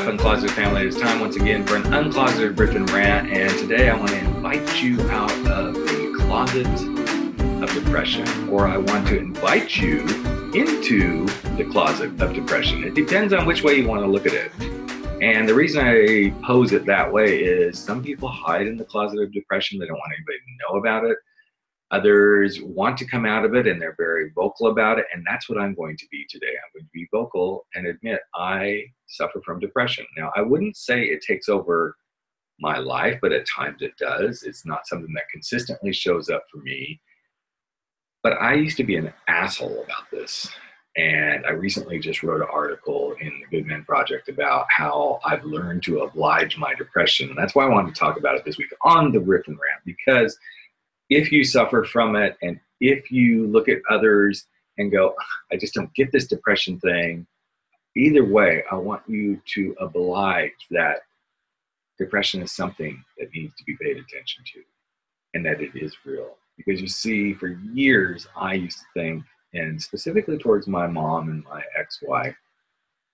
Life Uncloseted family. It is time once again for an Uncloseted Riff and Rant, and today I want to invite you out of the closet of depression, or I want to invite you into the closet of depression. It depends on which way you want to look at it. And the reason I pose it that way is some people hide in the closet of depression. They don't want anybody to know about it. Others want to come out of it, and they're very vocal about it. And that's what I'm going to be today. I'm going to be vocal and admit I suffer from depression. Now, I wouldn't say it takes over my life, but at times it does. It's not something that consistently shows up for me. But I used to be an asshole about this. And I recently just wrote an article in The Good Men Project about how I've learned to oblige my depression. And that's why I wanted to talk about it this week on The Rip and Ramp, because if you suffer from it, and if you look at others and go, I just don't get this depression thing, either way, I want you to oblige that depression is something that needs to be paid attention to, and that it is real. Because you see, for years, I used to think, and specifically towards my mom and my ex-wife,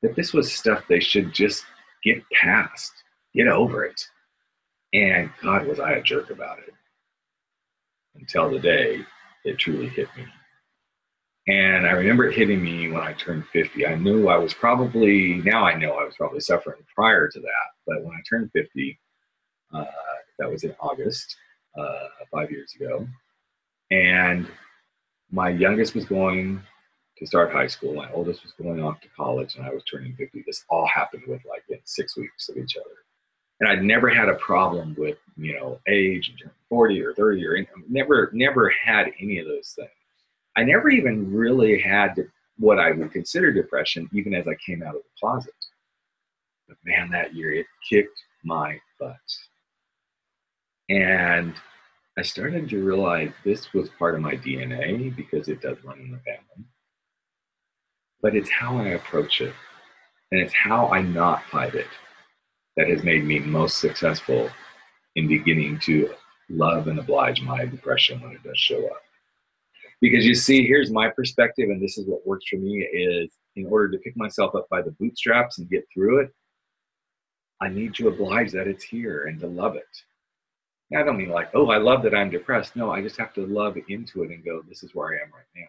that this was stuff they should just get past, get over it. And God, was I a jerk about it. Until the day it truly hit me. And I remember it hitting me when I turned 50. I knew I was probably, now I know I was probably suffering prior to that, but when I turned 50, that was in August, 5 years ago, and my youngest was going to start high school, my oldest was going off to college, and I was turning 50. This all happened with like in 6 weeks of each other. And I'd never had a problem with, you know, age, 40 or 30 or anything. Never had any of those things. I never even really had what I would consider depression, even as I came out of the closet. But man, that year it kicked my butt. And I started to realize this was part of my DNA because it does run in the family. But it's how I approach it, and it's how I not fight it, that has made me most successful in beginning to love and oblige my depression when it does show up. Because you see, here's my perspective, and this is what works for me, is in order to pick myself up by the bootstraps and get through it, I need to oblige that it's here and to love it. Now, I don't mean like, oh, I love that I'm depressed. No, I just have to love into it and go, this is where I am right now.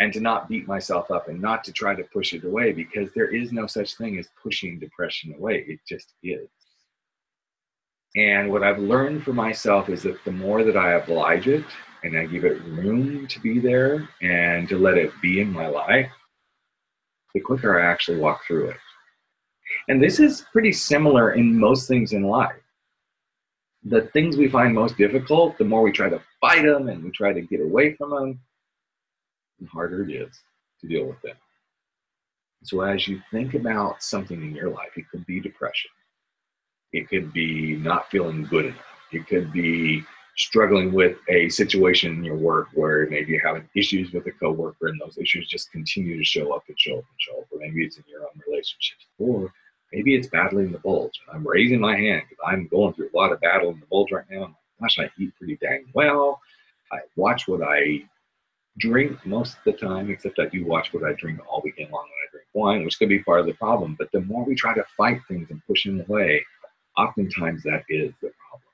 And to not beat myself up and not to try to push it away, because there is no such thing as pushing depression away. It just is. And what I've learned for myself is that the more that I oblige it and I give it room to be there and to let it be in my life, the quicker I actually walk through it. And this is pretty similar in most things in life. The things we find most difficult, the more we try to fight them and we try to get away from them, the harder it is to deal with them. So as you think about something in your life, it could be depression. It could be not feeling good enough. It could be struggling with a situation in your work where maybe you're having issues with a coworker and those issues just continue to show up and show up and show up. Or maybe it's in your own relationships. Or maybe it's battling the bulge. I'm raising my hand because I'm going through a lot of battle in the bulge right now. I'm like, gosh, I eat pretty dang well. I watch what I drink most of the time, except I do watch what I drink all weekend long when I drink wine, which could be part of the problem. But the more we try to fight things and push them away, oftentimes that is the problem.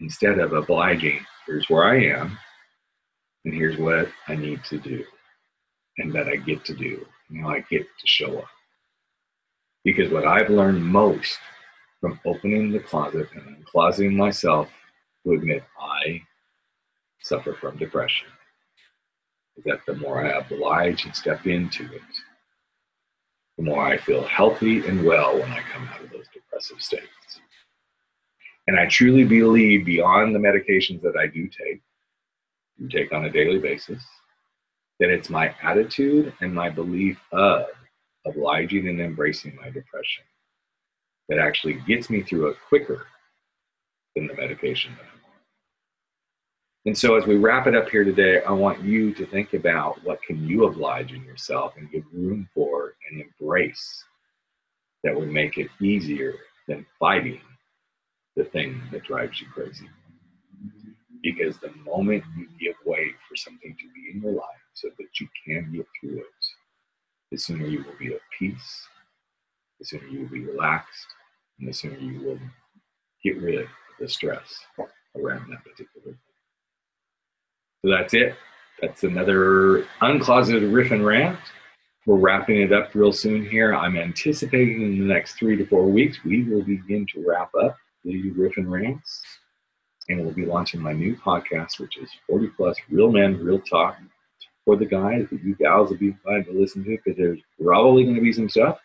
Instead of obliging, here's where I am, and here's what I need to do, and that I get to do. Now I get to show up. Because what I've learned most from opening the closet and uncloseting myself to admit I suffer from depression, that the more I oblige and step into it, the more I feel healthy and well when I come out of those depressive states. And I truly believe, beyond the medications that I do take on a daily basis, that it's my attitude and my belief of obliging and embracing my depression that actually gets me through it quicker than the medication that I'm on. And so as we wrap it up here today, I want you to think about what can you oblige in yourself and give room for and embrace that would make it easier than fighting the thing that drives you crazy. Because the moment you give way for something to be in your life so that you can get through it, the sooner you will be at peace, the sooner you will be relaxed, and the sooner you will get rid of the stress around that particular thing. So that's it. That's another Uncloseted Riff and Rant. We're wrapping it up real soon here. I'm anticipating in the next 3 to 4 weeks, we will begin to wrap up the Riff and Rants. And we'll be launching my new podcast, which is 40-plus Real Men, Real Talk. For the guys, that you gals will be glad to listen to, because there's probably going to be some stuff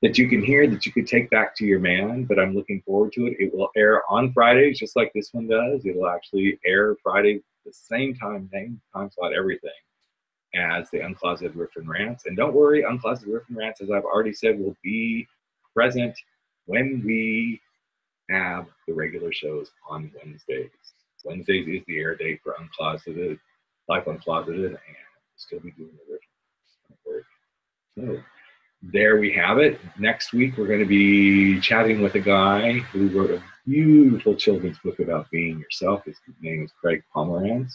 that you can hear that you could take back to your man, but I'm looking forward to it. It will air on Fridays, just like this one does. It'll actually air Friday the same time slot, everything, as the Uncloseted Riff and Rants. And don't worry, Uncloseted Riff and Rants, as I've already said, will be present when we have the regular shows on Wednesdays. Wednesdays is the air date for Uncloseted, Life Uncloseted, and still be doing the Rip and Ramp. So there we have it. Next week, we're going to be chatting with a guy who wrote a beautiful children's book about being yourself. His name is Craig Pomeranz.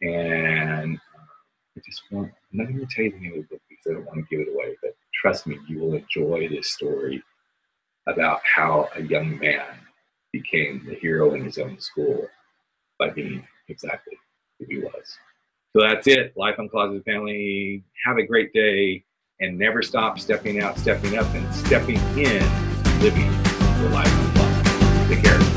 And I'm not going to tell you the name of the book because I don't want to give it away, but trust me, you will enjoy this story about how a young man became the hero in his own school by being exactly who he was. So that's it. Life Uncloseted family. Have a great day, and never stop stepping out, stepping up, and stepping in, living your life uncloseted. Take care.